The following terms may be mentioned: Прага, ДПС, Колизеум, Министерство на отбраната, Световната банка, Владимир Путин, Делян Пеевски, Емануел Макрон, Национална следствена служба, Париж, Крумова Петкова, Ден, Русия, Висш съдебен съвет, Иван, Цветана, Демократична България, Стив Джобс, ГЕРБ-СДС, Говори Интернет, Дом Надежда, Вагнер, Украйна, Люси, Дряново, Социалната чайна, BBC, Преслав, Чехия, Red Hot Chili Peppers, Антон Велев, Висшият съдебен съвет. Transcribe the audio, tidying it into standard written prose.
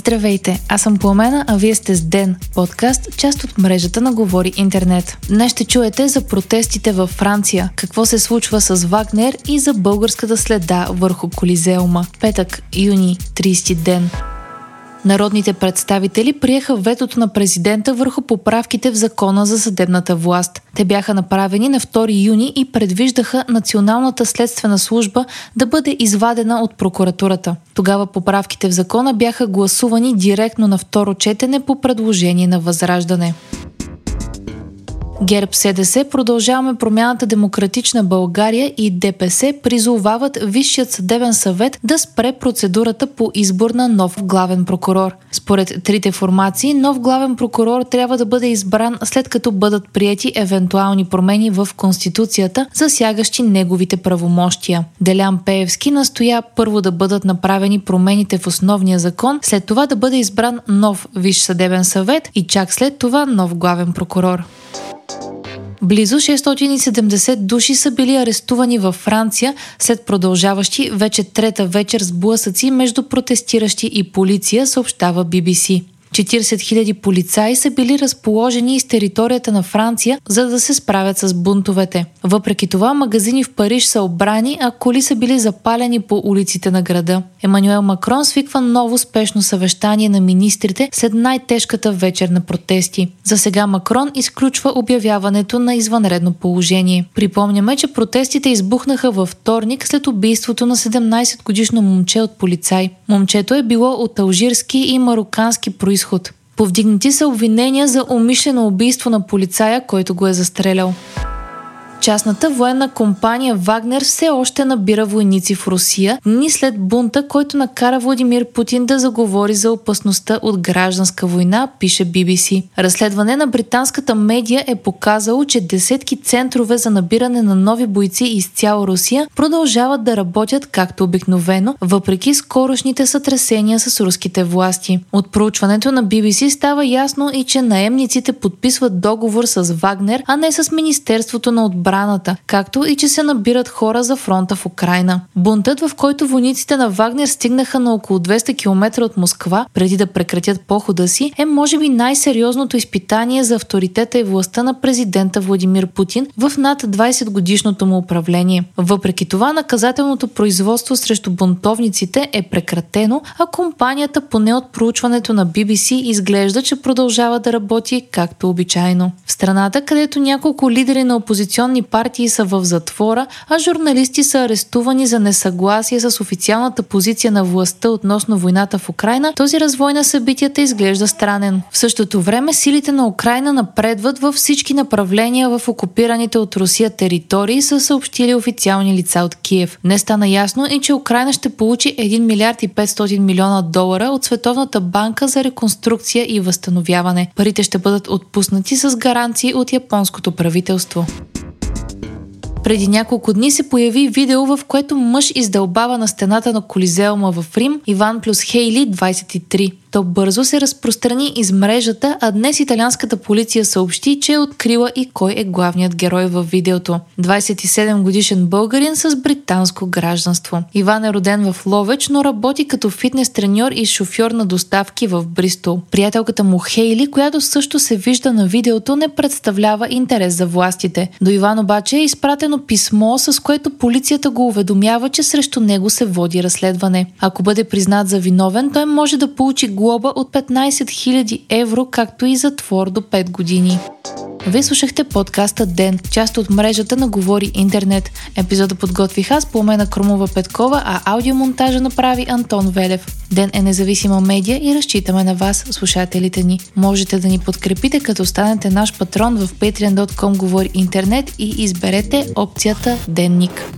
Здравейте, аз съм Пламена, а вие сте с Ден, подкаст, част от мрежата на Говори Интернет. Днес ще чуете за протестите във Франция, какво се случва с Вагнер и за българската следа върху Колизеума. Петък, юни, 30 ден. Народните представители приеха ветото на президента върху поправките в закона за съдебната власт. Те бяха направени на 2 юни и предвиждаха Националната следствена служба да бъде извадена от прокуратурата. Тогава поправките в закона бяха гласувани директно на второ четене по предложение на Възраждане. ГЕРБ-СДС, Продължаваме промяната, Демократична България и ДПС призовават Висшият съдебен съвет да спре процедурата по избор на нов главен прокурор. Според трите формации, нов главен прокурор трябва да бъде избран след като бъдат приети евентуални промени в Конституцията, засягащи неговите правомощия. Делян Пеевски настоя първо да бъдат направени промените в основния закон, след това да бъде избран нов Висш съдебен съвет и чак след това нов главен прокурор. Близо 670 души са били арестувани във Франция след продължаващи вече трета вечер сблъсъци между протестиращи и полиция, съобщава BBC. 40 000 полицаи са били разположени из територията на Франция, за да се справят с бунтовете. Въпреки това, магазини в Париж са обрани, а коли са били запалени по улиците на града. Емануел Макрон свиква ново спешно съвещание на министрите след най-тежката вечер на протести. За сега Макрон изключва обявяването на извънредно положение. Припомняме, че протестите избухнаха във вторник след убийството на 17-годишно момче от полицай. Момчето е било от алжирски и марокански произход. Повдигнати са обвинения за умишлено убийство на полицая, който го е застрелял. Частната военна компания Вагнер все още набира войници в Русия, дни след бунта, който накара Владимир Путин да заговори за опасността от гражданска война, пише BBC. Разследване на британската медия е показало, че десетки центрове за набиране на нови бойци из цяла Русия продължават да работят както обикновено, въпреки скорошните сътресения с руските власти. От проучването на BBC става ясно и че наемниците подписват договор с Вагнер, а не с Министерството на отбраната, както и че се набират хора за фронта в Украйна. Бунтът, в който войниците на Вагнер стигнаха на около 200 км от Москва, преди да прекратят похода си, е може би най-сериозното изпитание за авторитета и властта на президента Владимир Путин в над 20-годишното му управление. Въпреки това, наказателното производство срещу бунтовниците е прекратено, а компанията, поне от проучването на BBC, изглежда, че продължава да работи както обичайно. В страната, където няколко лидери на опозиционни партии са в затвора, а журналисти са арестувани за несъгласие с официалната позиция на властта относно войната в Украйна, този развой на събитията изглежда странен. В същото време силите на Украйна напредват във всички направления в окупираните от Русия територии, са съобщили официални лица от Киев. Не стана ясно и че Украйна ще получи $1,5 милиарда от Световната банка за реконструкция и възстановяване. Парите ще бъдат отпуснати с гаранции от японското правителство. Преди няколко дни се появи видео, в което мъж издълбава на стената на Колизеума в Рим Иван плюс Хейли 23. То бързо се разпространи из мрежата, а днес италианската полиция съобщи, че е открила и кой е главният герой във видеото. 27-годишен българин с британско гражданство. Иван е роден в Ловеч, но работи като фитнес треньор и шофьор на доставки в Бристол. Приятелката му Хейли, която също се вижда на видеото, не представлява интерес за властите. До Иван обаче е изпратено писмо, с което полицията го уведомява, че срещу него се води разследване. Ако бъде признат за виновен, той може да получи глоба от €15 000, както и затвор до 5 години. Вие слушахте подкаста Ден, част от мрежата на Говори Интернет. Епизода подготвих аз, Пламена Крумова Петкова, а аудиомонтажа направи Антон Велев. Ден е независима медия и разчитаме на вас, слушателите ни. Можете да ни подкрепите, като станете наш патрон в patreon.com/Говори Интернет и изберете опцията Денник.